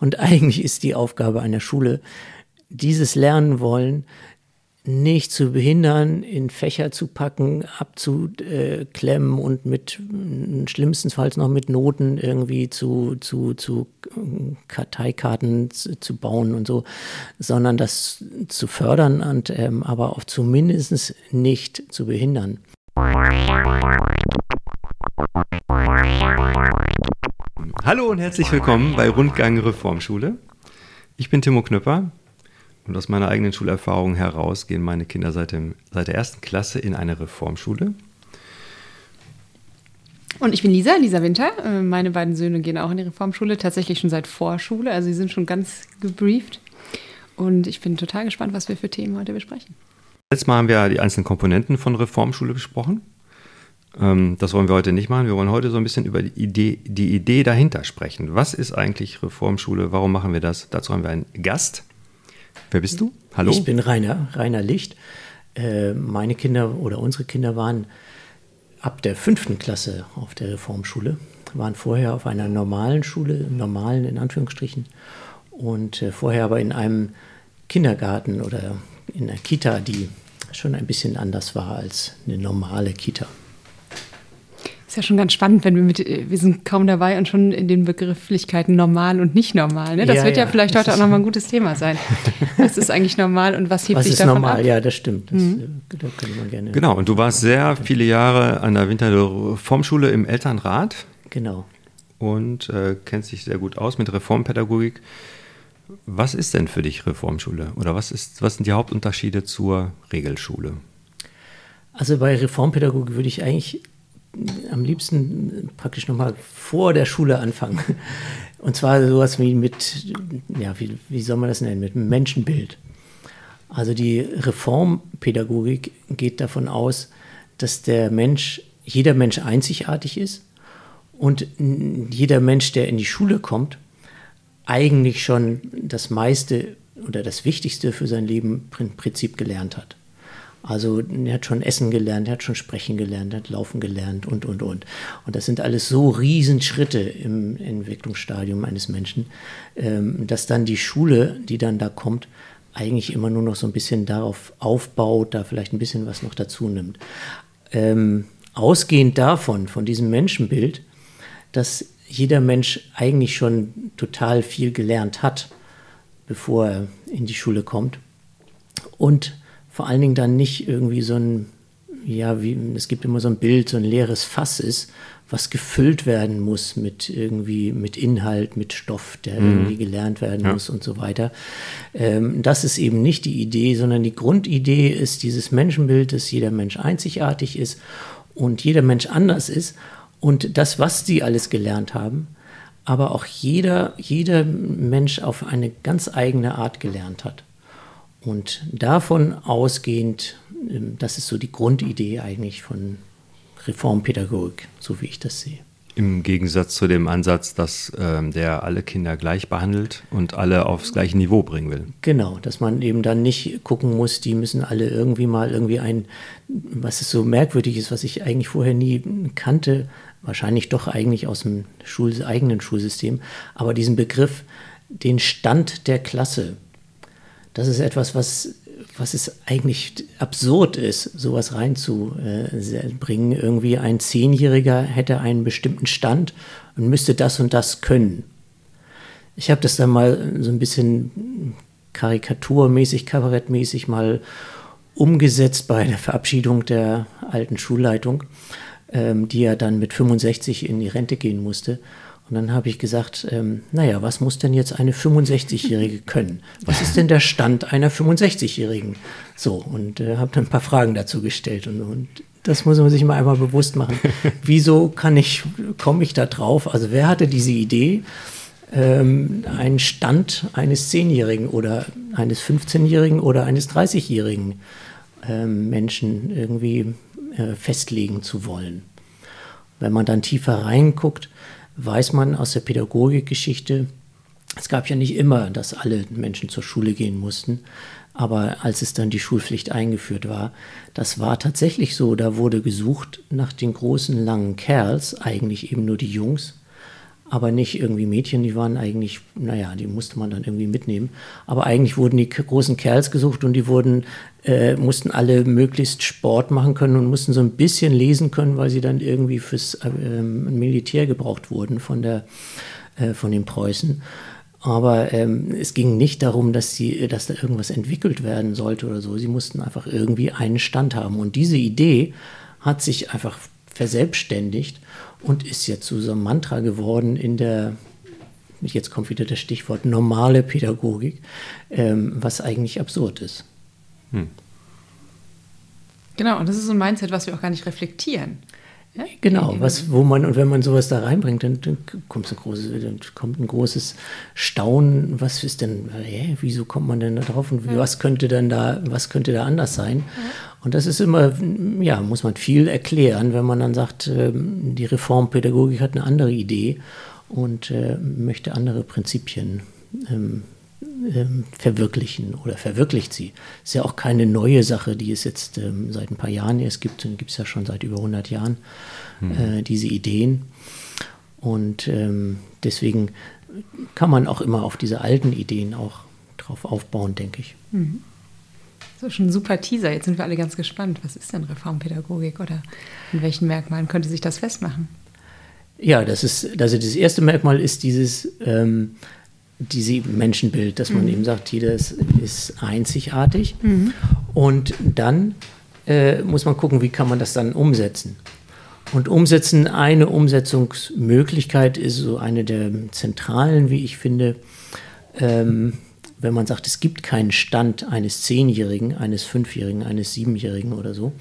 Und eigentlich ist die Aufgabe einer Schule, dieses Lernen wollen nicht zu behindern, in Fächer zu packen, abzuklemmen und mit schlimmstenfalls noch mit Noten irgendwie zu Karteikarten zu bauen und so, sondern das zu fördern und aber auch zumindest nicht zu behindern. Hallo und herzlich willkommen bei Rundgang Reformschule. Ich bin Timo Knöpper. Und aus meiner eigenen Schulerfahrung heraus gehen meine Kinder seit der ersten Klasse in eine Reformschule. Und ich bin Lisa Winter. Meine beiden Söhne gehen auch in die Reformschule, tatsächlich schon seit Vorschule. Also sie sind schon ganz gebrieft. Und ich bin total gespannt, was wir für Themen heute besprechen. Letztes Mal haben wir die einzelnen Komponenten von Reformschule besprochen. Das wollen wir heute nicht machen. Wir wollen heute so ein bisschen über die Idee dahinter sprechen. Was ist eigentlich Reformschule? Warum machen wir das? Dazu haben wir einen Gast. Wer bist du? Hallo. Ich bin Rainer Licht. Meine Kinder oder unsere Kinder waren ab der 5. Klasse auf der Reformschule, waren vorher auf einer normalen Schule, normalen in Anführungsstrichen, und vorher aber in einem Kindergarten oder in einer Kita, die schon ein bisschen anders war als eine normale Kita. Ist ja schon ganz spannend, wenn wir sind kaum dabei und schon in den Begrifflichkeiten normal und nicht normal. Ne? Das wird ja vielleicht heute auch nochmal ein gutes Thema sein. Was ist eigentlich normal und was hebt sich davon normal? Ab? Was ist normal? Ja, das stimmt. Das, da könnte man gerne. Genau, und du warst sehr viele Jahre an der Winterhuder Reformschule im Elternrat. Genau. Und kennst dich sehr gut aus mit Reformpädagogik. Was ist denn für dich Reformschule? Oder was sind die Hauptunterschiede zur Regelschule? Also bei Reformpädagogik würde ich eigentlich am liebsten praktisch nochmal vor der Schule anfangen. Und zwar sowas wie mit, ja, wie soll man das nennen, mit einem Menschenbild. Also die Reformpädagogik geht davon aus, dass jeder Mensch einzigartig ist und jeder Mensch, der in die Schule kommt, eigentlich schon das meiste oder das Wichtigste für sein Leben im Prinzip gelernt hat. Also er hat schon Essen gelernt, er hat schon Sprechen gelernt, er hat Laufen gelernt und. Und das sind alles so Riesenschritte im Entwicklungsstadium eines Menschen, dass dann die Schule, die dann da kommt, eigentlich immer nur noch so ein bisschen darauf aufbaut, da vielleicht ein bisschen was noch dazu nimmt. Ausgehend davon, von diesem Menschenbild, dass jeder Mensch eigentlich schon total viel gelernt hat, bevor er in die Schule kommt, und vor allen Dingen dann nicht irgendwie so ein, ja, wie, es gibt immer so ein Bild, so ein leeres Fass ist, was gefüllt werden muss mit irgendwie, mit Inhalt, mit Stoff, der irgendwie gelernt werden muss und so weiter. Das ist eben nicht die Idee, sondern die Grundidee ist dieses Menschenbild, dass jeder Mensch einzigartig ist und jeder Mensch anders ist und das, was sie alles gelernt haben, aber auch jeder Mensch auf eine ganz eigene Art gelernt hat. Und davon ausgehend, das ist so die Grundidee eigentlich von Reformpädagogik, so wie ich das sehe. Im Gegensatz zu dem Ansatz, dass der alle Kinder gleich behandelt und alle aufs gleiche Niveau bringen will. Genau, dass man eben dann nicht gucken muss, die müssen alle irgendwie mal was ist so merkwürdig ist, was ich eigentlich vorher nie kannte, wahrscheinlich doch eigentlich aus dem eigenen Schulsystem, aber diesen Begriff, den Stand der Klasse. Das ist etwas, was es eigentlich absurd ist, sowas reinzubringen. Irgendwie ein 10-Jähriger hätte einen bestimmten Stand und müsste das und das können. Ich habe das dann mal so ein bisschen karikaturmäßig, kabarettmäßig mal umgesetzt bei der Verabschiedung der alten Schulleitung, die ja dann mit 65 in die Rente gehen musste. Und dann habe ich gesagt, naja, was muss denn jetzt eine 65-Jährige können? Was ist denn der Stand einer 65-Jährigen? So, und habe dann ein paar Fragen dazu gestellt. Und das muss man sich mal einmal bewusst machen. Wieso komme ich da drauf? Also wer hatte diese Idee, einen Stand eines 10-Jährigen oder eines 15-Jährigen oder eines 30-Jährigen Menschen irgendwie festlegen zu wollen? Wenn man dann tiefer reinguckt, weiß man aus der Pädagogikgeschichte, es gab ja nicht immer, dass alle Menschen zur Schule gehen mussten, aber als es dann die Schulpflicht eingeführt war, das war tatsächlich so, da wurde gesucht nach den großen langen Kerls, eigentlich eben nur die Jungs, aber nicht irgendwie Mädchen, die waren eigentlich, naja, die musste man dann irgendwie mitnehmen. Aber eigentlich wurden die großen Kerls gesucht und die mussten alle möglichst Sport machen können und mussten so ein bisschen lesen können, weil sie dann irgendwie fürs Militär gebraucht wurden von den Preußen. Aber es ging nicht darum, dass da irgendwas entwickelt werden sollte oder so. Sie mussten einfach irgendwie einen Stand haben. Und diese Idee hat sich einfach verselbstständigt und ist jetzt zu so einem Mantra geworden in der, jetzt kommt wieder das Stichwort, normale Pädagogik, was eigentlich absurd ist. Hm. Genau, und das ist so ein Mindset, was wir auch gar nicht reflektieren. Ja? Genau, wenn man sowas da reinbringt, dann kommt ein großes Staunen, was ist denn, wieso kommt man denn da drauf und was könnte da anders sein? Ja. Und das ist immer, ja, muss man viel erklären, wenn man dann sagt, die Reformpädagogik hat eine andere Idee und möchte andere Prinzipien verwirklichen oder verwirklicht sie. Ist ja auch keine neue Sache, die es jetzt seit ein paar Jahren erst gibt, und gibt es ja schon seit über 100 Jahren diese Ideen. Und deswegen kann man auch immer auf diese alten Ideen auch drauf aufbauen, denke ich. Mhm. Das ist schon ein super Teaser. Jetzt sind wir alle ganz gespannt. Was ist denn Reformpädagogik oder an welchen Merkmalen könnte sich das festmachen? Ja, das erste Merkmal ist dieses Menschenbild, dass man eben sagt, jeder ist einzigartig. Mhm. Und dann muss man gucken, wie kann man das dann umsetzen. Und eine Umsetzungsmöglichkeit ist so eine der zentralen, wie ich finde, wenn man sagt, es gibt keinen Stand eines 10-Jährigen, eines 5-Jährigen, eines 7-Jährigen oder so,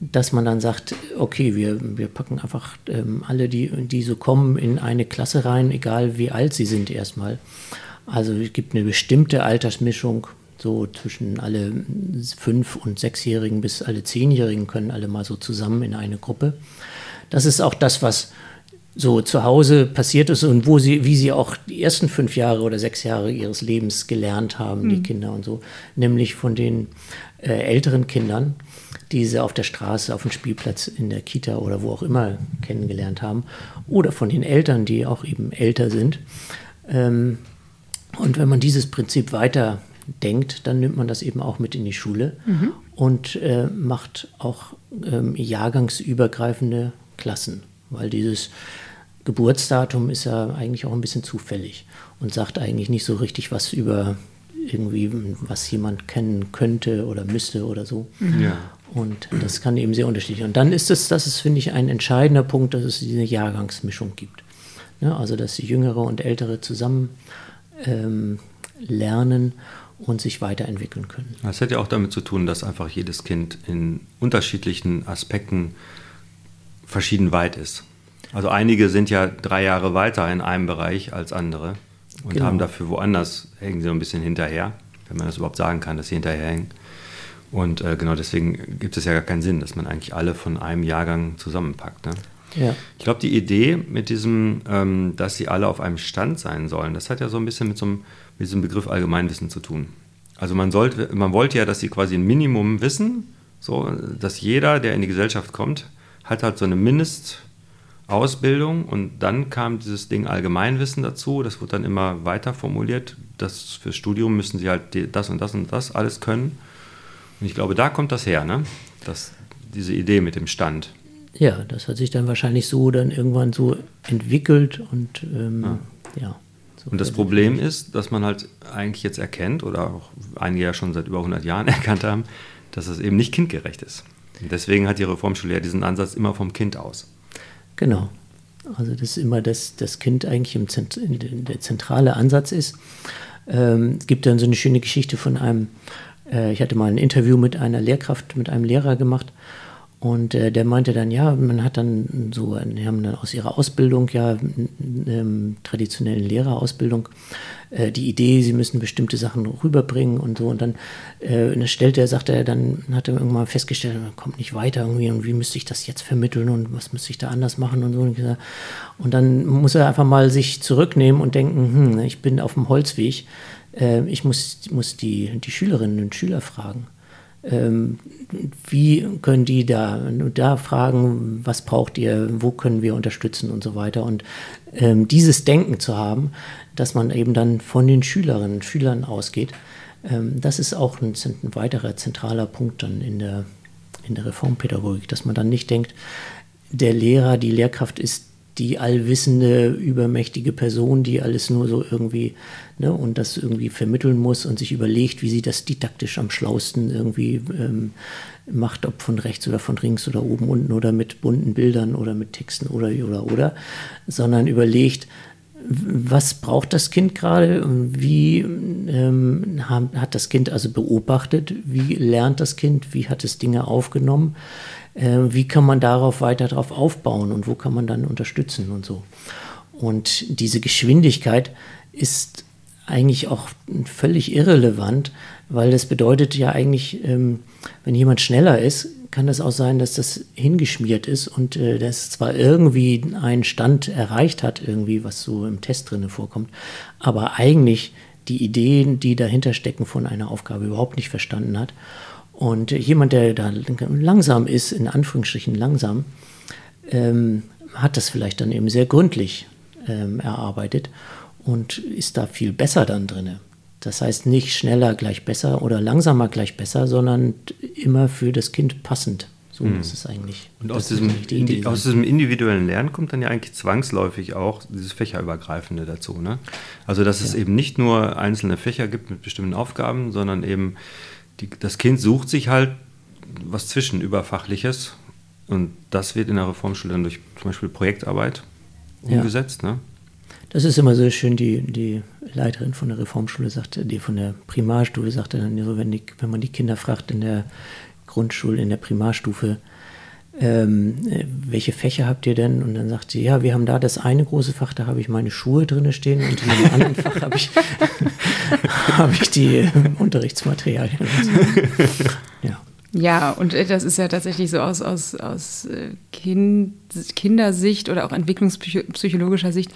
dass man dann sagt, okay, wir packen einfach alle, die so kommen, in eine Klasse rein, egal wie alt sie sind erstmal. Also es gibt eine bestimmte Altersmischung, so zwischen alle 5- und 6-Jährigen bis alle 10-Jährigen können alle mal so zusammen in eine Gruppe. Das ist auch das, was so zu Hause passiert ist und wie sie auch die ersten 5 Jahre oder 6 Jahre ihres Lebens gelernt haben, die Kinder und so. Nämlich von den älteren Kindern, die sie auf der Straße, auf dem Spielplatz, in der Kita oder wo auch immer kennengelernt haben. Oder von den Eltern, die auch eben älter sind. Und wenn man dieses Prinzip weiter denkt, dann nimmt man das eben auch mit in die Schule und macht auch jahrgangsübergreifende Klassen. Weil dieses Geburtsdatum ist ja eigentlich auch ein bisschen zufällig und sagt eigentlich nicht so richtig was über irgendwie, was jemand kennen könnte oder müsste oder so. Ja. Und das kann eben sehr unterschiedlich. Und dann ist das ist, finde ich, ein entscheidender Punkt, dass es diese Jahrgangsmischung gibt. Ja, also, dass die Jüngere und Ältere zusammen lernen und sich weiterentwickeln können. Das hat ja auch damit zu tun, dass einfach jedes Kind in unterschiedlichen Aspekten verschieden weit ist. Also einige sind ja 3 Jahre weiter in einem Bereich als andere und haben dafür woanders, hängen sie so ein bisschen hinterher, wenn man das überhaupt sagen kann, dass sie hinterherhängen. Und genau deswegen gibt es ja gar keinen Sinn, dass man eigentlich alle von einem Jahrgang zusammenpackt. Ne? Ja. Ich glaube, die Idee mit diesem, dass sie alle auf einem Stand sein sollen, das hat ja so ein bisschen mit diesem Begriff Allgemeinwissen zu tun. Also man wollte ja, dass sie quasi ein Minimum wissen, so, dass jeder, der in die Gesellschaft kommt, hat halt so eine Mindestausbildung und dann kam dieses Ding Allgemeinwissen dazu, das wurde dann immer weiter formuliert, das fürs Studium müssen sie halt das und das und das alles können und ich glaube, da kommt das her, ne? Diese Idee mit dem Stand. Ja, das hat sich dann wahrscheinlich so dann irgendwann so entwickelt und ja. So und das Problem ist, dass man halt eigentlich jetzt erkennt oder auch einige ja schon seit über 100 Jahren erkannt haben, dass es eben nicht kindgerecht ist. Deswegen hat die Reformschule ja diesen Ansatz immer vom Kind aus. Genau. Also das ist immer, dass das Kind eigentlich der zentrale Ansatz ist. Es gibt dann so eine schöne Geschichte von ich hatte mal ein Interview mit einer Lehrkraft, mit einem Lehrer gemacht und der meinte dann, ja, die haben dann aus ihrer Ausbildung, ja, traditionellen Lehrerausbildung, die Idee, sie müssen bestimmte Sachen rüberbringen und so. Und dann dann hat er irgendwann festgestellt, man kommt nicht weiter irgendwie und wie müsste ich das jetzt vermitteln und was müsste ich da anders machen und so. Und dann muss er einfach mal sich zurücknehmen und denken, ich bin auf dem Holzweg, ich muss die Schülerinnen und Schüler fragen. wie können die da fragen, was braucht ihr, wo können wir unterstützen und so weiter. Und dieses Denken zu haben, dass man eben dann von den Schülerinnen und Schülern ausgeht, das ist auch ein weiterer zentraler Punkt dann in der Reformpädagogik, dass man dann nicht denkt, der Lehrer, die Lehrkraft ist die allwissende, übermächtige Person, die alles nur so irgendwie, ne, und das irgendwie vermitteln muss und sich überlegt, wie sie das didaktisch am schlausten irgendwie macht, ob von rechts oder von links oder oben, unten oder mit bunten Bildern oder mit Texten oder, sondern überlegt, was braucht das Kind gerade, wie hat das Kind also beobachtet, wie lernt das Kind, wie hat es Dinge aufgenommen, wie kann man weiter darauf aufbauen und wo kann man dann unterstützen und so. Und diese Geschwindigkeit ist eigentlich auch völlig irrelevant, weil das bedeutet ja eigentlich, wenn jemand schneller ist, kann das auch sein, dass das hingeschmiert ist und das zwar irgendwie einen Stand erreicht hat, irgendwie, was so im Test drinne vorkommt, aber eigentlich die Ideen, die dahinter stecken, von einer Aufgabe überhaupt nicht verstanden hat. Und jemand, der da langsam ist, in Anführungsstrichen langsam, hat das vielleicht dann eben sehr gründlich erarbeitet und ist da viel besser dann drinne. Das heißt nicht schneller gleich besser oder langsamer gleich besser, sondern immer für das Kind passend. So ist es eigentlich. Und aus diesem individuellen Lernen kommt dann ja eigentlich zwangsläufig auch dieses Fächerübergreifende dazu, ne? Also dass es eben nicht nur einzelne Fächer gibt mit bestimmten Aufgaben, sondern eben das Kind sucht sich halt was Zwischenüberfachliches. Und das wird in der Reformschule dann durch zum Beispiel Projektarbeit umgesetzt, ne? Das ist immer so schön, die Leiterin von der Reformschule sagte, die von der Primarstufe sagte dann so, wenn man die Kinder fragt in der Grundschule, in der Primarstufe, welche Fächer habt ihr denn? Und dann sagt sie, ja, wir haben da das eine große Fach, da habe ich meine Schuhe drin stehen und in dem anderen Fach habe ich die Unterrichtsmaterialien. Ja. Ja, und das ist ja tatsächlich so aus Kindersicht oder auch entwicklungspsychologischer Sicht,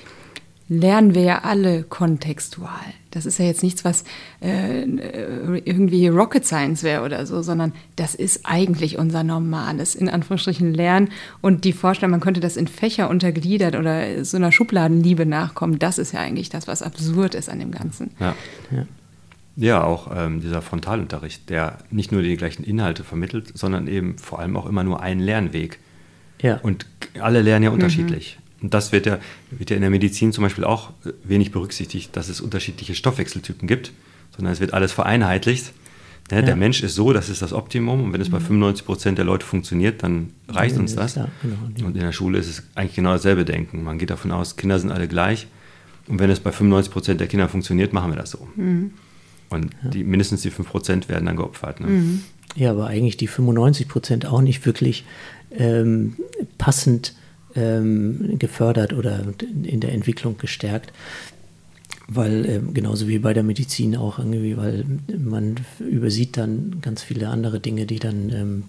lernen wir ja alle kontextual. Das ist ja jetzt nichts, was irgendwie Rocket Science wäre oder so, sondern das ist eigentlich unser normales, in Anführungsstrichen, Lernen. Und die Vorstellung, man könnte das in Fächer untergliedert oder so einer Schubladenliebe nachkommen, das ist ja eigentlich das, was absurd ist an dem Ganzen. Ja, auch dieser Frontalunterricht, der nicht nur die gleichen Inhalte vermittelt, sondern eben vor allem auch immer nur einen Lernweg. Ja. Und alle lernen ja unterschiedlich. Und das wird ja in der Medizin zum Beispiel auch wenig berücksichtigt, dass es unterschiedliche Stoffwechseltypen gibt, sondern es wird alles vereinheitlicht. Ne? Ja. Der Mensch ist so, das ist das Optimum. Und wenn es bei 95% der Leute funktioniert, dann reicht uns das. Da, genau. Und in der Schule ist es eigentlich genau dasselbe Denken. Man geht davon aus, Kinder sind alle gleich. Und wenn es bei 95% der Kinder funktioniert, machen wir das so. Und mindestens die 5% werden dann geopfert. Ne? Ja, aber eigentlich die 95% auch nicht wirklich passend gefördert oder in der Entwicklung gestärkt, weil genauso wie bei der Medizin auch irgendwie, weil man übersieht dann ganz viele andere Dinge, die dann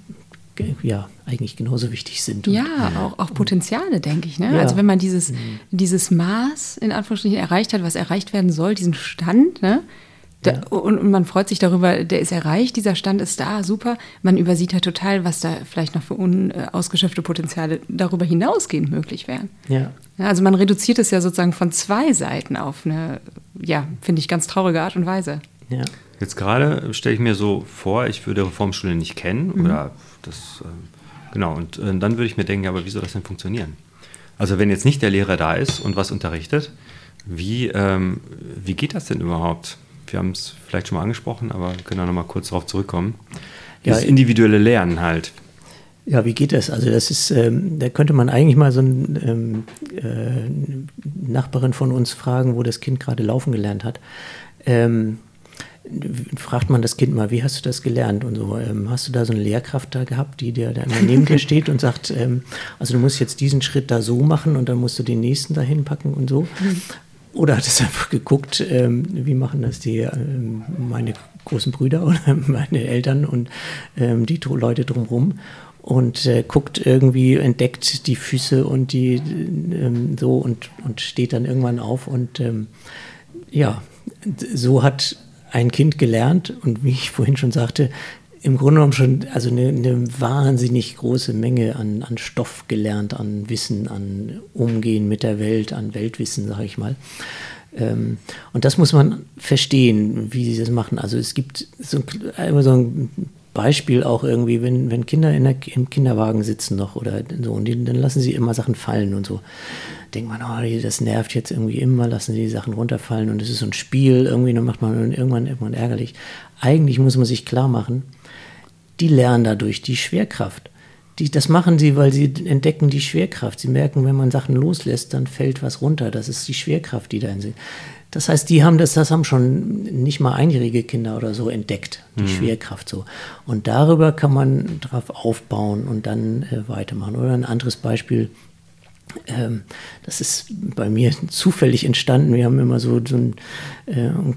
eigentlich genauso wichtig sind. Und, auch Potenziale, denke ich, ne? Ja. Also wenn man dieses Maß in Anführungsstrichen erreicht hat, was erreicht werden soll, diesen Stand, ne? Und man freut sich darüber, der ist erreicht, dieser Stand ist da, super. Man übersieht ja total, was da vielleicht noch für unausgeschöpfte Potenziale darüber hinausgehend möglich wären. Ja. Also man reduziert es ja sozusagen von zwei Seiten auf eine, finde ich, ganz traurige Art und Weise. Ja. Jetzt gerade stelle ich mir so vor, ich würde Reformschule nicht kennen oder das, genau. Und dann würde ich mir denken, aber wie soll das denn funktionieren? Also wenn jetzt nicht der Lehrer da ist und was unterrichtet, wie geht das denn überhaupt? Wir haben es vielleicht schon mal angesprochen, aber wir können da nochmal kurz darauf zurückkommen. Das individuelle Lernen halt. Ja, wie geht das? Also das ist, da könnte man eigentlich mal so eine Nachbarin von uns fragen, wo das Kind gerade laufen gelernt hat. Fragt man das Kind mal, wie hast du das gelernt und so. Hast du da so eine Lehrkraft da gehabt, die dir da immer neben dir steht und sagt, also du musst jetzt diesen Schritt da so machen und dann musst du den nächsten da hinpacken und so. Oder hat es einfach geguckt, wie machen das meine großen Brüder oder meine Eltern und die Leute drumherum und guckt irgendwie, entdeckt die Füße und die so und steht dann irgendwann auf und so hat ein Kind gelernt und wie ich vorhin schon sagte, im Grunde genommen schon also eine wahnsinnig große Menge an Stoff gelernt, an Wissen, an Umgehen mit der Welt, an Weltwissen, sage ich mal. Und das muss man verstehen, wie sie das machen. Also es gibt so ein Beispiel auch irgendwie, wenn Kinder im Kinderwagen sitzen noch oder so, und dann lassen sie immer Sachen fallen und so. Denkt man, oh, das nervt jetzt irgendwie immer, lassen sie die Sachen runterfallen und es ist so ein Spiel, irgendwie, dann macht man irgendwann ärgerlich. Eigentlich muss man sich klar machen, die lernen dadurch die Schwerkraft. Das machen sie, weil sie entdecken die Schwerkraft. Sie merken, wenn man Sachen loslässt, dann fällt was runter. Das ist die Schwerkraft, die da in sich. Das heißt, die haben das haben schon nicht mal einjährige Kinder oder so entdeckt, die Schwerkraft so. Und darüber kann man drauf aufbauen und dann weitermachen. Oder ein anderes Beispiel, das ist bei mir zufällig entstanden. Wir haben immer so einen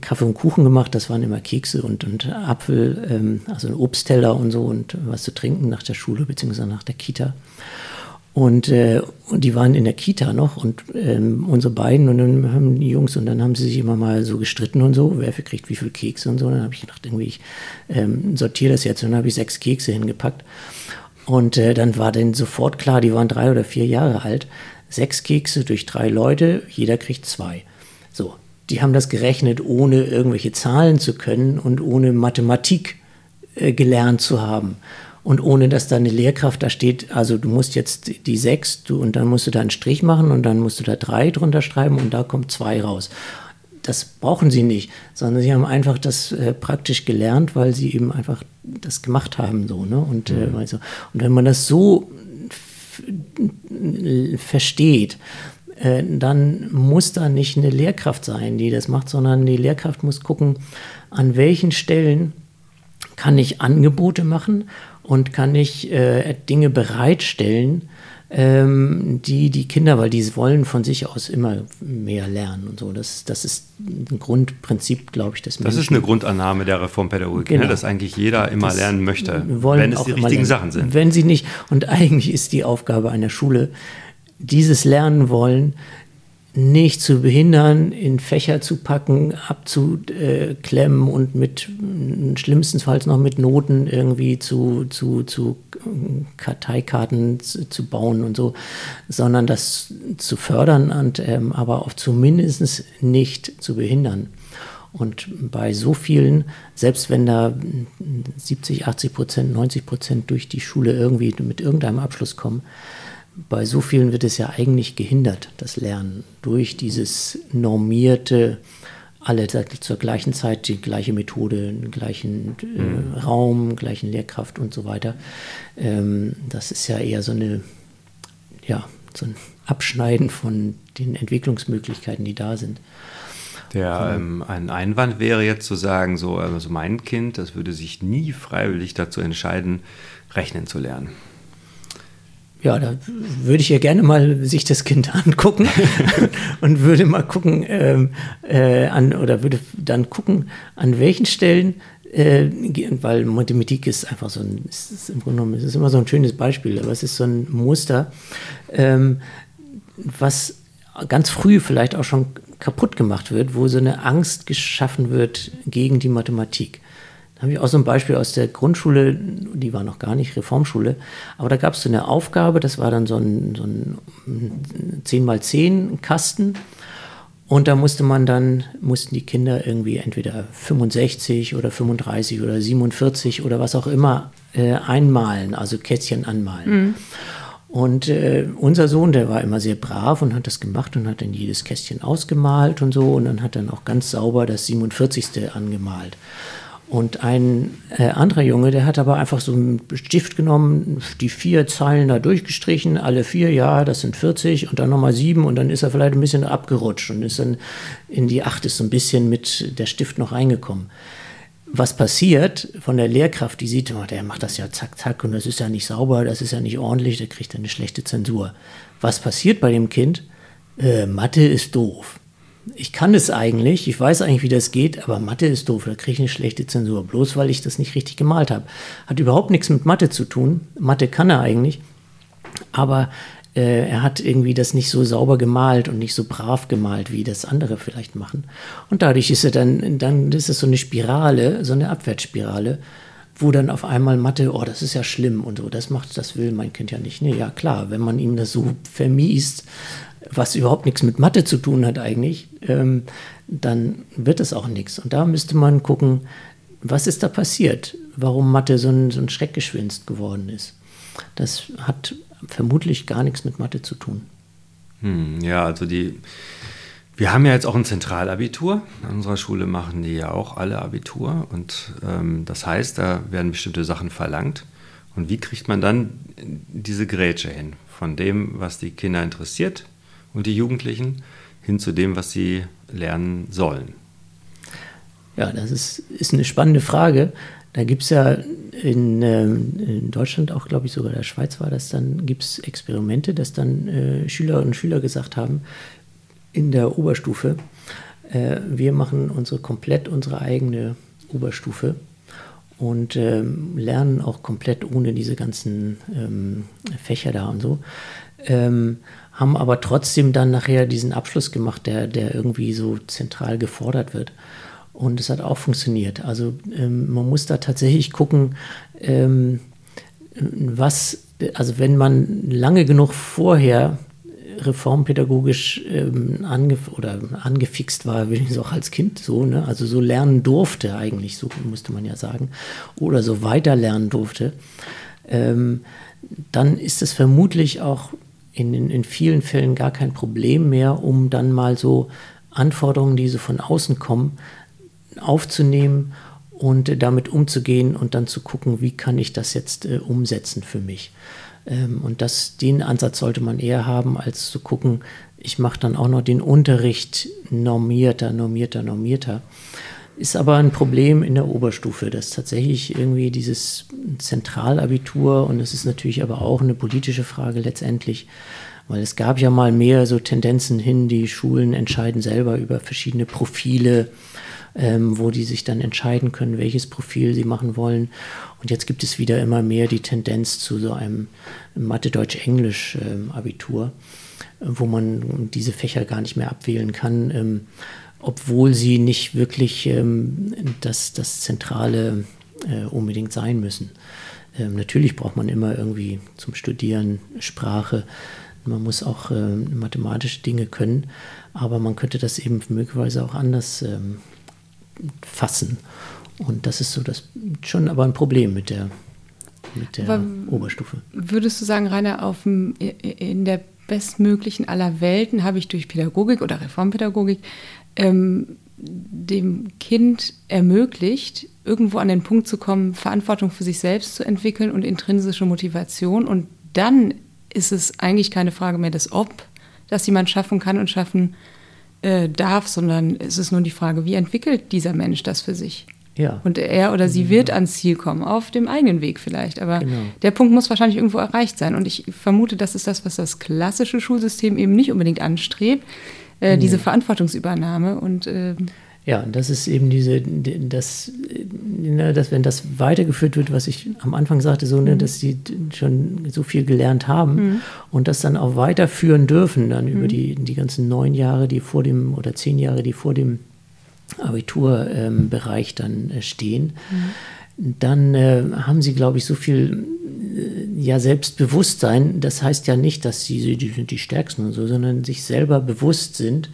Kaffee und Kuchen gemacht. Das waren immer Kekse und Apfel, also ein Obstteller und so und was zu trinken nach der Schule bzw. nach der Kita. Und die waren in der Kita noch und unsere beiden und dann haben die Jungs und dann haben sie sich immer mal so gestritten und so, wer kriegt wie viel Kekse und so. Dann habe ich gedacht, irgendwie ich sortiere das jetzt und dann habe ich 6 Kekse hingepackt. Und dann war denen sofort klar, die waren 3 oder 4 Jahre alt, 6 Kekse durch 3 Leute, jeder kriegt 2. So, die haben das gerechnet, ohne irgendwelche Zahlen zu können und ohne Mathematik gelernt zu haben. Und ohne, dass da eine Lehrkraft da steht, also du musst jetzt die 6, und dann musst du da einen Strich machen und dann musst du da 3 drunter schreiben und da kommt 2 raus. Das brauchen sie nicht, sondern sie haben einfach das praktisch gelernt, weil sie eben einfach das gemacht haben. So, ne? Und wenn man das so versteht, dann muss da nicht eine Lehrkraft sein, die das macht, sondern die Lehrkraft muss gucken, an welchen Stellen kann ich Angebote machen und kann ich Dinge bereitstellen, die Kinder, weil die wollen von sich aus immer mehr lernen und so. Das ist ein Grundprinzip, glaube ich, des Menschen. Das ist eine Grundannahme der Reformpädagogik, genau. Ne, dass eigentlich jeder immer das lernen möchte, wenn es die richtigen Sachen sind. Wenn sie nicht, und eigentlich ist die Aufgabe einer Schule, dieses Lernen wollen, nicht zu behindern, in Fächer zu packen, abzuklemmen und mit schlimmstenfalls noch mit Noten irgendwie zu Karteikarten zu bauen und so, sondern das zu fördern und aber auch zumindest nicht zu behindern. Und bei so vielen, selbst wenn da 70%, 80%, 90% durch die Schule irgendwie mit irgendeinem Abschluss kommen, bei so vielen wird es ja eigentlich gehindert, das Lernen, durch dieses normierte, alle zur gleichen Zeit die gleiche Methode, den gleichen Raum, gleichen Lehrkraft und so weiter. Das ist ja eher so ein Abschneiden von den Entwicklungsmöglichkeiten, die da sind. Ein Einwand wäre jetzt zu sagen, also mein Kind, das würde sich nie freiwillig dazu entscheiden, rechnen zu lernen. Ja, da würde ich ja gerne mal sich das Kind angucken und würde mal gucken, an welchen Stellen, weil Mathematik ist einfach im Grunde genommen, es ist immer so ein schönes Beispiel, aber es ist so ein Muster, was ganz früh vielleicht auch schon kaputt gemacht wird, wo so eine Angst geschaffen wird gegen die Mathematik. Habe ich auch so ein Beispiel aus der Grundschule, die war noch gar nicht Reformschule, aber da gab es so eine Aufgabe, das war dann so ein 10x10 Kasten und da mussten die Kinder irgendwie entweder 65 oder 35 oder 47 oder was auch immer einmalen, also Kästchen anmalen. Mhm. Und unser Sohn, der war immer sehr brav und hat das gemacht und hat dann jedes Kästchen ausgemalt und so und dann hat dann auch ganz sauber das 47. angemalt. Und ein anderer Junge, der hat aber einfach so einen Stift genommen, die 4 Zeilen da durchgestrichen, alle 4, ja, das sind 40 und dann nochmal 7 und dann ist er vielleicht ein bisschen abgerutscht und ist dann in die 8, ist so ein bisschen mit der Stift noch reingekommen. Was passiert von der Lehrkraft, die sieht, oh, der macht das ja zack, zack und das ist ja nicht sauber, das ist ja nicht ordentlich, der kriegt dann eine schlechte Zensur. Was passiert bei dem Kind? Mathe ist doof. Ich kann es eigentlich, ich weiß eigentlich, wie das geht, aber Mathe ist doof, da kriege ich eine schlechte Zensur, bloß weil ich das nicht richtig gemalt habe. Hat überhaupt nichts mit Mathe zu tun, Mathe kann er eigentlich, aber er hat irgendwie das nicht so sauber gemalt und nicht so brav gemalt, wie das andere vielleicht machen. Und dadurch ist er dann ist es so eine Spirale, so eine Abwärtsspirale, wo dann auf einmal Mathe, oh, das ist ja schlimm und so, das will mein Kind ja nicht. Nee, ja klar, wenn man ihm das so vermiest, was überhaupt nichts mit Mathe zu tun hat eigentlich, dann wird es auch nichts. Und da müsste man gucken, was ist da passiert, warum Mathe so ein Schreckgespenst geworden ist. Das hat vermutlich gar nichts mit Mathe zu tun. Ja, also wir haben ja jetzt auch ein Zentralabitur. An unserer Schule machen die ja auch alle Abitur. Und das heißt, da werden bestimmte Sachen verlangt. Und wie kriegt man dann diese Grätsche hin? Von dem, was die Kinder interessiert und die Jugendlichen, hin zu dem, was sie lernen sollen. Ja, das ist eine spannende Frage. Da gibt es ja in Deutschland auch, glaube ich, sogar in der Schweiz war das dann, gibt es Experimente, dass dann Schülerinnen und Schüler gesagt haben, in der Oberstufe, wir machen komplett unsere eigene Oberstufe und lernen auch komplett ohne diese ganzen Fächer da und so. Haben aber trotzdem dann nachher diesen Abschluss gemacht, der irgendwie so zentral gefordert wird. Und es hat auch funktioniert. Also man muss da tatsächlich gucken, also wenn man lange genug vorher reformpädagogisch angefixt war, will ich es auch als Kind so, ne? Also so lernen durfte eigentlich, so musste man ja sagen, oder so weiter lernen durfte, dann ist es vermutlich auch in vielen Fällen gar kein Problem mehr, um dann mal so Anforderungen, die so von außen kommen, aufzunehmen und damit umzugehen und dann zu gucken, wie kann ich das jetzt umsetzen für mich. Und den Ansatz sollte man eher haben, als zu gucken, ich mache dann auch noch den Unterricht normierter. Ist aber ein Problem in der Oberstufe, dass tatsächlich irgendwie dieses Zentralabitur, und es ist natürlich aber auch eine politische Frage letztendlich, weil es gab ja mal mehr so Tendenzen hin, die Schulen entscheiden selber über verschiedene Profile, wo die sich dann entscheiden können, welches Profil sie machen wollen. Und jetzt gibt es wieder immer mehr die Tendenz zu so einem Mathe-Deutsch-Englisch-Abitur, wo man diese Fächer gar nicht mehr abwählen kann, obwohl sie nicht wirklich das Zentrale unbedingt sein müssen. Natürlich braucht man immer irgendwie zum Studieren Sprache. Man muss auch mathematische Dinge können, aber man könnte das eben möglicherweise auch anders fassen. Und das ist so schon aber ein Problem mit der Oberstufe. Würdest du sagen, Rainer, in der bestmöglichen aller Welten habe ich durch Pädagogik oder Reformpädagogik dem Kind ermöglicht, irgendwo an den Punkt zu kommen, Verantwortung für sich selbst zu entwickeln und intrinsische Motivation, und dann ist es eigentlich keine Frage mehr des Ob, dass jemand schaffen kann und schaffen darf, sondern es ist nur die Frage, wie entwickelt dieser Mensch das für sich? Ja. Und er oder sie wird ans Ziel kommen, auf dem eigenen Weg vielleicht. Aber der Punkt muss wahrscheinlich irgendwo erreicht sein. Und ich vermute, das ist das, was das klassische Schulsystem eben nicht unbedingt anstrebt, diese Verantwortungsübernahme. Und ja, das ist eben dass wenn das weitergeführt wird, was ich am Anfang sagte, so, ne, dass sie schon so viel gelernt haben und das dann auch weiterführen dürfen, dann über die ganzen 9 Jahre, die vor dem, oder 10 Jahre, die vor dem Abiturbereich dann stehen, dann haben sie, glaube ich, so viel Selbstbewusstsein. Das heißt ja nicht, dass sie die Stärksten und so, sondern sich selber bewusst sind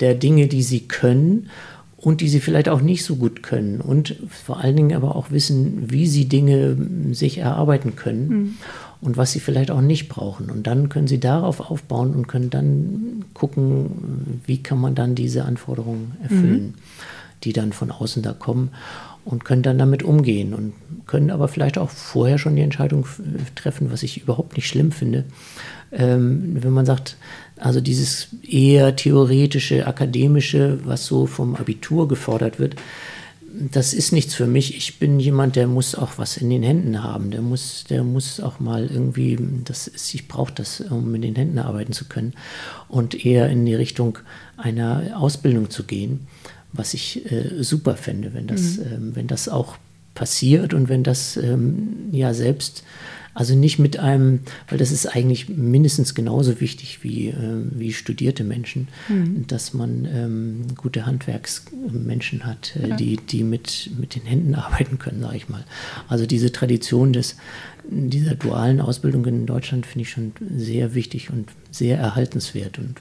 der Dinge, die sie können und die sie vielleicht auch nicht so gut können, und vor allen Dingen aber auch wissen, wie sie Dinge sich erarbeiten können und was sie vielleicht auch nicht brauchen. Und dann können sie darauf aufbauen und können dann gucken, wie kann man dann diese Anforderungen erfüllen, die dann von außen da kommen, und können dann damit umgehen und können aber vielleicht auch vorher schon die Entscheidung treffen, was ich überhaupt nicht schlimm finde, wenn man sagt, also dieses eher theoretische, akademische, was so vom Abitur gefordert wird, das ist nichts für mich. Ich bin jemand, der muss auch was in den Händen haben. Der muss auch mal irgendwie, ich brauche das, um mit den Händen arbeiten zu können, und eher in die Richtung einer Ausbildung zu gehen, was ich super fände, wenn das auch passiert und wenn das selbst Also nicht mit einem, weil das ist eigentlich mindestens genauso wichtig wie studierte Menschen, dass man gute Handwerksmenschen hat, die mit den Händen arbeiten können, sage ich mal. Also diese Tradition dieser dualen Ausbildung in Deutschland finde ich schon sehr wichtig und sehr erhaltenswert und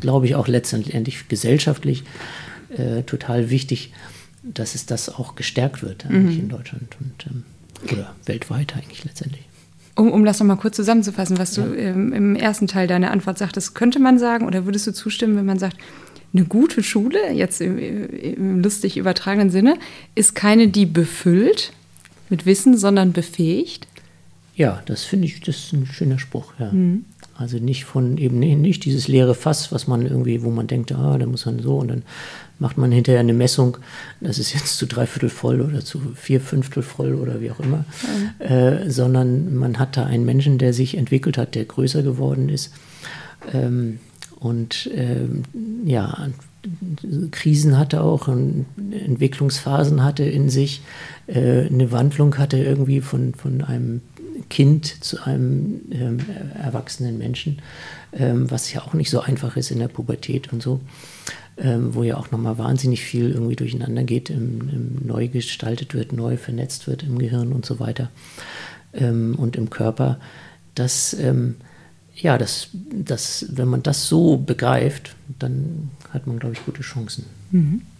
glaube ich auch letztendlich gesellschaftlich total wichtig, dass es das auch gestärkt wird eigentlich in Deutschland und oder weltweit eigentlich letztendlich. Um das nochmal kurz zusammenzufassen, was du im ersten Teil deiner Antwort sagtest, könnte man sagen oder würdest du zustimmen, wenn man sagt, eine gute Schule, jetzt im lustig übertragenen Sinne, ist keine, die befüllt mit Wissen, sondern befähigt? Ja, das finde ich, das ist ein schöner Spruch, ja. Also nicht dieses leere Fass, was man irgendwie, wo man denkt, da muss man so und dann macht man hinterher eine Messung, das ist jetzt zu 3/4 voll oder zu 4/5 voll oder wie auch immer, sondern man hat da einen Menschen, der sich entwickelt hat, der größer geworden ist Krisen hatte auch, Entwicklungsphasen hatte in sich, eine Wandlung hatte irgendwie von einem Kind zu einem erwachsenen Menschen, was ja auch nicht so einfach ist in der Pubertät und so, wo ja auch nochmal wahnsinnig viel irgendwie durcheinander geht, neu gestaltet wird, neu vernetzt wird im Gehirn und so weiter und im Körper. Wenn man das so begreift, dann hat man, glaube ich, gute Chancen.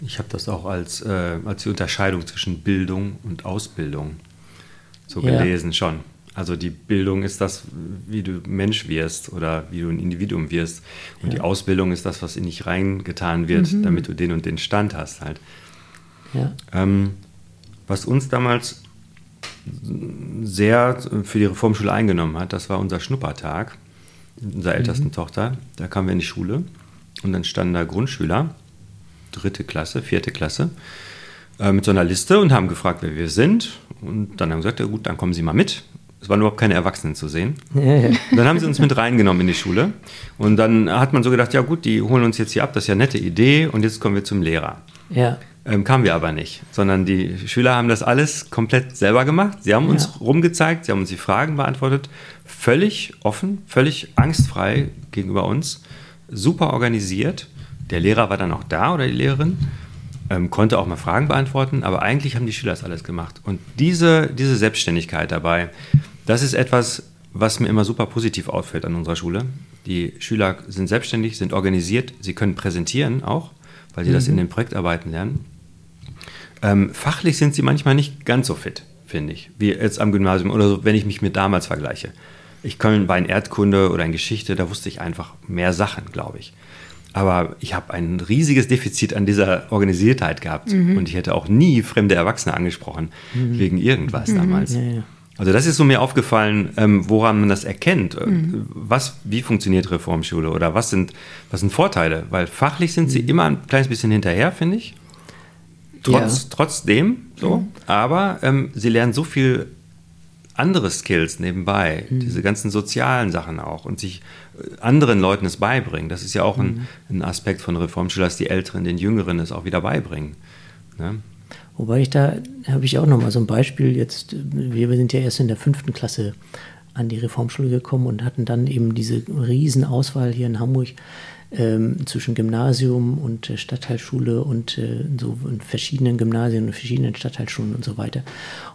Ich habe das auch als die Unterscheidung zwischen Bildung und Ausbildung so gelesen schon. Also die Bildung ist das, wie du Mensch wirst oder wie du ein Individuum wirst. Und die Ausbildung ist das, was in dich reingetan wird, damit du den und den Stand hast halt. Ja. Was uns damals sehr für die Reformschule eingenommen hat, das war unser Schnuppertag unserer ältesten Tochter. Da kamen wir in die Schule und dann standen da Grundschüler, 3. Klasse, 4. Klasse, mit so einer Liste und haben gefragt, wer wir sind. Und dann haben sie gesagt, ja gut, dann kommen Sie mal mit. Es waren überhaupt keine Erwachsenen zu sehen. Und dann haben sie uns mit reingenommen in die Schule. Und dann hat man so gedacht, ja gut, die holen uns jetzt hier ab, das ist ja eine nette Idee. Und jetzt kommen wir zum Lehrer. Ja. Kamen wir aber nicht, sondern die Schüler haben das alles komplett selber gemacht. Sie haben uns rumgezeigt, sie haben uns die Fragen beantwortet. Völlig offen, völlig angstfrei gegenüber uns. Super organisiert. Der Lehrer war dann auch da oder die Lehrerin. Konnte auch mal Fragen beantworten, aber eigentlich haben die Schüler das alles gemacht. Und diese Selbstständigkeit dabei, das ist etwas, was mir immer super positiv auffällt an unserer Schule. Die Schüler sind selbstständig, sind organisiert, sie können präsentieren auch, weil sie das in den Projektarbeiten lernen. Fachlich sind sie manchmal nicht ganz so fit, finde ich, wie jetzt am Gymnasium oder so, wenn ich mich mit damals vergleiche. Ich kann bei in Erdkunde oder in Geschichte, da wusste ich einfach mehr Sachen, glaube ich. Aber ich habe ein riesiges Defizit an dieser Organisiertheit gehabt. Und ich hätte auch nie fremde Erwachsene angesprochen, wegen irgendwas damals. Ja, ja. Also das ist so mir aufgefallen, woran man das erkennt. Wie funktioniert Reformschule oder was sind Vorteile? Weil fachlich sind sie immer ein kleines bisschen hinterher, finde ich. Trotzdem so. Aber sie lernen so viel andere Skills nebenbei, diese ganzen sozialen Sachen auch und sich anderen Leuten es beibringen. Das ist ja auch ein Aspekt von Reformschule, dass die Älteren den Jüngeren es auch wieder beibringen. Ne? Wobei habe ich auch nochmal so ein Beispiel. Jetzt, wir sind ja erst in der 5. Klasse an die Reformschule gekommen und hatten dann eben diese Riesenauswahl hier in Hamburg zwischen Gymnasium und Stadtteilschule und so in verschiedenen Gymnasien und verschiedenen Stadtteilschulen und so weiter.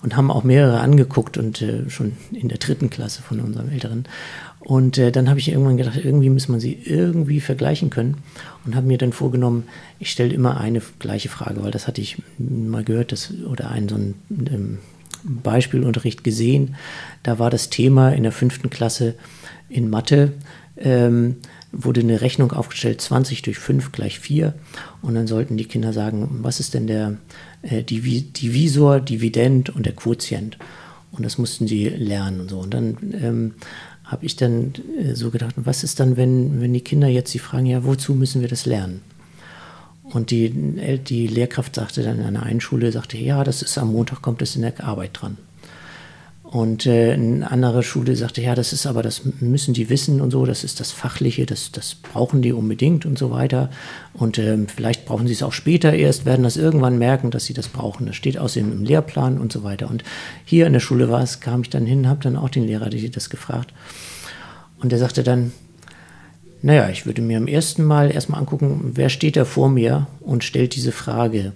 Und haben auch mehrere angeguckt und schon in der 3. Klasse von unserem Älteren. Und dann habe ich irgendwann gedacht, irgendwie muss man sie irgendwie vergleichen können und habe mir dann vorgenommen, ich stelle immer eine gleiche Frage, weil das hatte ich mal gehört, so ein Beispielunterricht gesehen. Da war das Thema in der 5. Klasse in Mathe, wurde eine Rechnung aufgestellt, 20 durch 5 gleich 4, und dann sollten die Kinder sagen, was ist denn der Divisor, Dividend und der Quotient, und das mussten sie lernen und so. Und dann habe ich dann so gedacht, was ist dann, wenn die Kinder jetzt die fragen, ja, wozu müssen wir das lernen? Und die Lehrkraft sagte dann an einer Schule, ja, das ist am Montag, kommt das in der Arbeit dran. Und eine andere Schule sagte, ja, das ist aber, das müssen die wissen und so, das ist das Fachliche, das brauchen die unbedingt und so weiter. Und vielleicht brauchen sie es auch später erst, werden das irgendwann merken, dass sie das brauchen. Das steht außerdem im Lehrplan und so weiter. Und hier in der Schule war es, kam ich dann hin, habe dann auch den Lehrer das gefragt. Und der sagte dann, naja, ich würde mir am ersten Mal erstmal angucken, wer steht da vor mir und stellt diese Frage.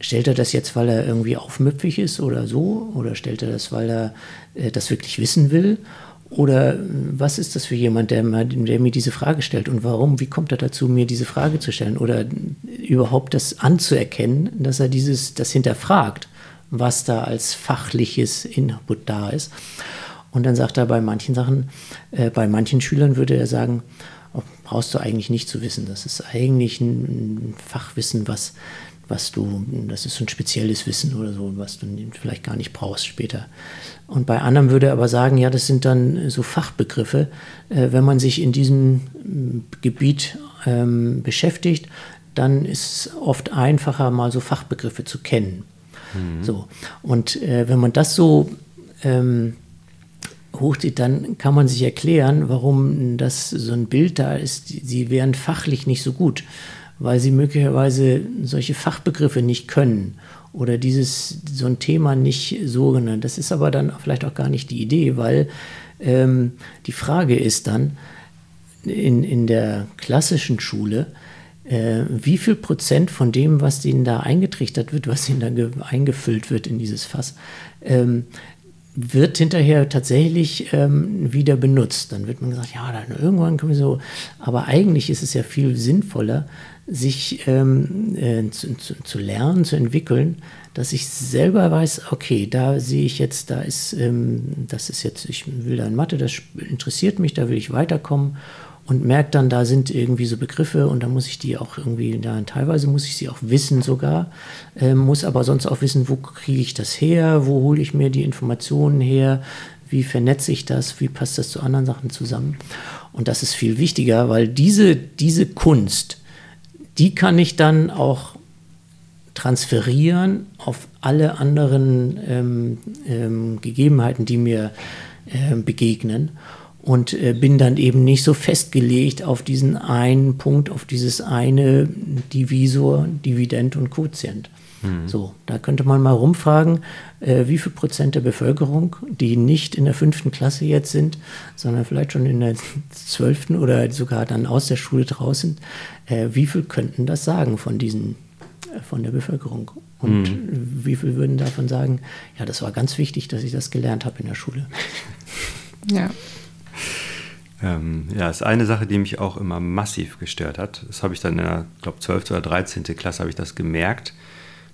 Stellt er das jetzt, weil er irgendwie aufmüpfig ist oder so? Oder stellt er das, weil er das wirklich wissen will? Oder was ist das für jemand, der mir diese Frage stellt? Und warum? Wie kommt er dazu, mir diese Frage zu stellen? Oder überhaupt das anzuerkennen, dass er das hinterfragt, was da als fachliches Input da ist. Und dann sagt er, bei manchen Sachen, bei manchen Schülern würde er sagen, brauchst du eigentlich nicht zu wissen. Das ist eigentlich ein Fachwissen, das ist so ein spezielles Wissen oder so, was du vielleicht gar nicht brauchst später. Und bei anderen würde er aber sagen, ja, das sind dann so Fachbegriffe. Wenn man sich in diesem Gebiet beschäftigt, dann ist es oft einfacher, mal so Fachbegriffe zu kennen. Mhm. So. Und wenn man das so hochzieht, dann kann man sich erklären, warum das so ein Bild da ist, sie wären fachlich nicht so gut, weil sie möglicherweise solche Fachbegriffe nicht können oder so ein Thema nicht so genannt. Das ist aber dann vielleicht auch gar nicht die Idee, weil die Frage ist dann in der klassischen Schule, wie viel Prozent von dem, was denen da eingetrichtert wird, was ihnen da eingefüllt wird in dieses Fass, wird hinterher tatsächlich wieder benutzt. Dann wird man gesagt, ja, dann irgendwann können wir so. Aber eigentlich ist es ja viel sinnvoller, sich zu lernen, zu entwickeln, dass ich selber weiß, okay, da sehe ich jetzt, das ist jetzt, ich will da in Mathe, das interessiert mich, da will ich weiterkommen und merke dann, da sind irgendwie so Begriffe und da muss ich die auch irgendwie, teilweise muss ich sie auch wissen sogar, muss aber sonst auch wissen, wo kriege ich das her, wo hole ich mir die Informationen her, wie vernetze ich das, wie passt das zu anderen Sachen zusammen. Und das ist viel wichtiger, weil diese Kunst, die kann ich dann auch transferieren auf alle anderen Gegebenheiten, die mir begegnen. Und bin dann eben nicht so festgelegt auf diesen einen Punkt, auf dieses eine Divisor, Dividend und Quotient. Mhm. So, da könnte man mal rumfragen, wie viel Prozent der Bevölkerung, die nicht in der 5. Klasse jetzt sind, sondern vielleicht schon in der 12. oder sogar dann aus der Schule draußen, wie viel könnten das sagen von der Bevölkerung? Und wie viel würden davon sagen, ja, das war ganz wichtig, dass ich das gelernt habe in der Schule. Ja. Ja, das ist eine Sache, die mich auch immer massiv gestört hat. Das habe ich dann in der, glaube 12. oder 13. Klasse habe ich das gemerkt,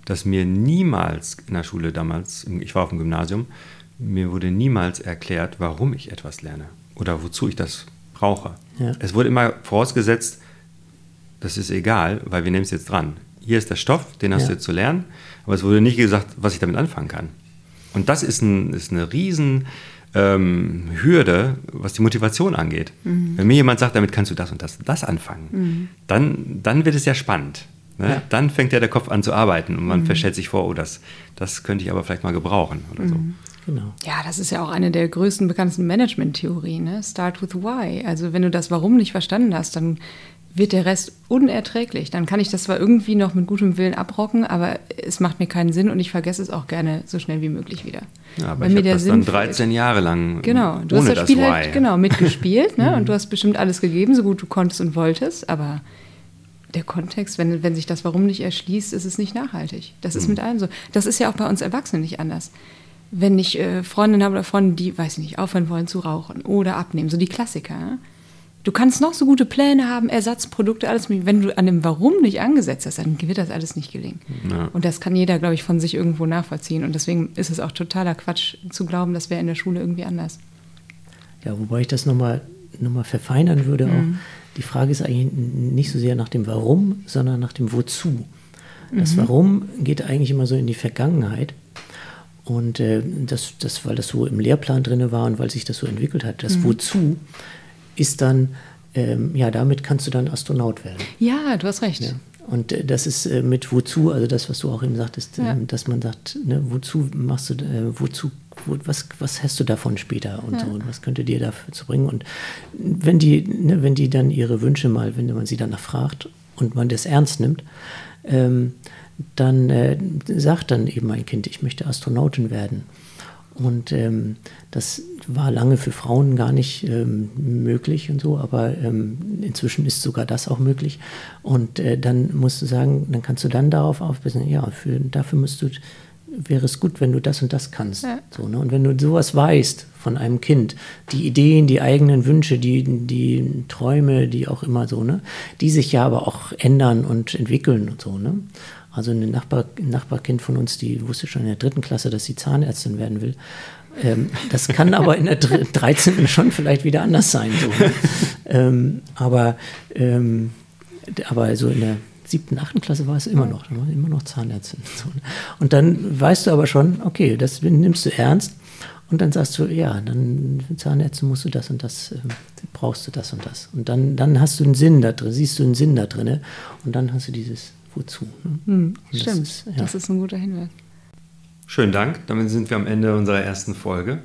dass mir niemals in der Schule damals, ich war auf dem Gymnasium, mir wurde niemals erklärt, warum ich etwas lerne oder wozu ich das brauche. Ja. Es wurde immer vorausgesetzt, das ist egal, weil wir nehmen es jetzt dran. Hier ist der Stoff, den hast du jetzt zu lernen, aber es wurde nicht gesagt, was ich damit anfangen kann. Und das ist eine riesen Hürde, was die Motivation angeht. Mhm. Wenn mir jemand sagt, damit kannst du das und das und das anfangen, dann wird es ja spannend. Ne? Ja. Dann fängt ja der Kopf an zu arbeiten und man verstellt sich vor, oh, das könnte ich aber vielleicht mal gebrauchen oder so. Genau. Ja, das ist ja auch eine der größten, bekanntesten Management-Theorien. Ne? Start with why. Also wenn du das Warum nicht verstanden hast, dann wird der Rest unerträglich. Dann kann ich das zwar irgendwie noch mit gutem Willen abrocken, aber es macht mir keinen Sinn und ich vergesse es auch gerne so schnell wie möglich wieder. Ja, aber ich habe das Sinn dann 13 Jahre lang ohne das Spiel halt, mitgespielt ne? Und du hast bestimmt alles gegeben, so gut du konntest und wolltest, aber der Kontext, wenn sich das Warum nicht erschließt, ist es nicht nachhaltig. Das ist mit allem so. Das ist ja auch bei uns Erwachsenen nicht anders. Wenn ich Freundinnen habe oder Freunde, die, weiß ich nicht, aufhören wollen zu rauchen oder abnehmen, so die Klassiker, ne? Du kannst noch so gute Pläne haben, Ersatzprodukte, alles. Wenn du an dem Warum nicht angesetzt hast, dann wird das alles nicht gelingen. Ja. Und das kann jeder, glaube ich, von sich irgendwo nachvollziehen. Und deswegen ist es auch totaler Quatsch, zu glauben, das wäre in der Schule irgendwie anders. Ja, wobei ich das noch mal verfeinern würde auch. Die Frage ist eigentlich nicht so sehr nach dem Warum, sondern nach dem Wozu. Das Warum geht eigentlich immer so in die Vergangenheit. Und weil das so im Lehrplan drin war und weil sich das so entwickelt hat, das Wozu ist dann, damit kannst du dann Astronaut werden. Ja, du hast recht. Ja. Und das ist mit wozu, also das, was du auch eben sagtest, ja, dass man sagt, ne, wozu machst du, was hast du davon später und ja, so, und was könnte dir dafür zu bringen? Und wenn die dann ihre Wünsche mal, wenn man sie danach fragt und man das ernst nimmt, dann sagt dann eben ein Kind, ich möchte Astronautin werden. Und das war lange für Frauen gar nicht möglich und so, aber inzwischen ist sogar das auch möglich. Und dann musst du sagen, dann kannst du dann darauf aufpassen, ja, dafür wäre es gut, wenn du das und das kannst. Ja. So, ne? Und wenn du sowas weißt von einem Kind, die Ideen, die eigenen Wünsche, die Träume, die auch immer so, ne, die sich ja aber auch ändern und entwickeln und so, ne? Also ein Nachbarkind von uns, die wusste schon in der 3. Klasse, dass sie Zahnärztin werden will. Das kann aber in der 13. schon vielleicht wieder anders sein. So. Aber so in der 7., 8. Klasse war es immer noch Zahnärztin. So. Und dann weißt du aber schon, okay, das nimmst du ernst. Und dann sagst du, ja, dann für Zahnärzte musst du das und das, brauchst du das und das. Und dann hast du einen Sinn da drin, siehst du einen Sinn da drin. Und dann hast du dieses Wozu. Hm, stimmt, das ist ein guter Hinweis. Schönen Dank, damit sind wir am Ende unserer ersten Folge.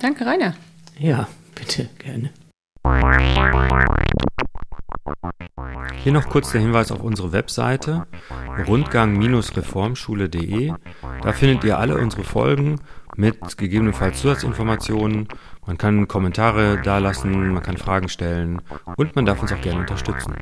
Danke, Rainer. Ja, bitte, gerne. Hier noch kurz der Hinweis auf unsere Webseite rundgang-reformschule.de. Da findet ihr alle unsere Folgen mit gegebenenfalls Zusatzinformationen. Man kann Kommentare dalassen, man kann Fragen stellen und man darf uns auch gerne unterstützen.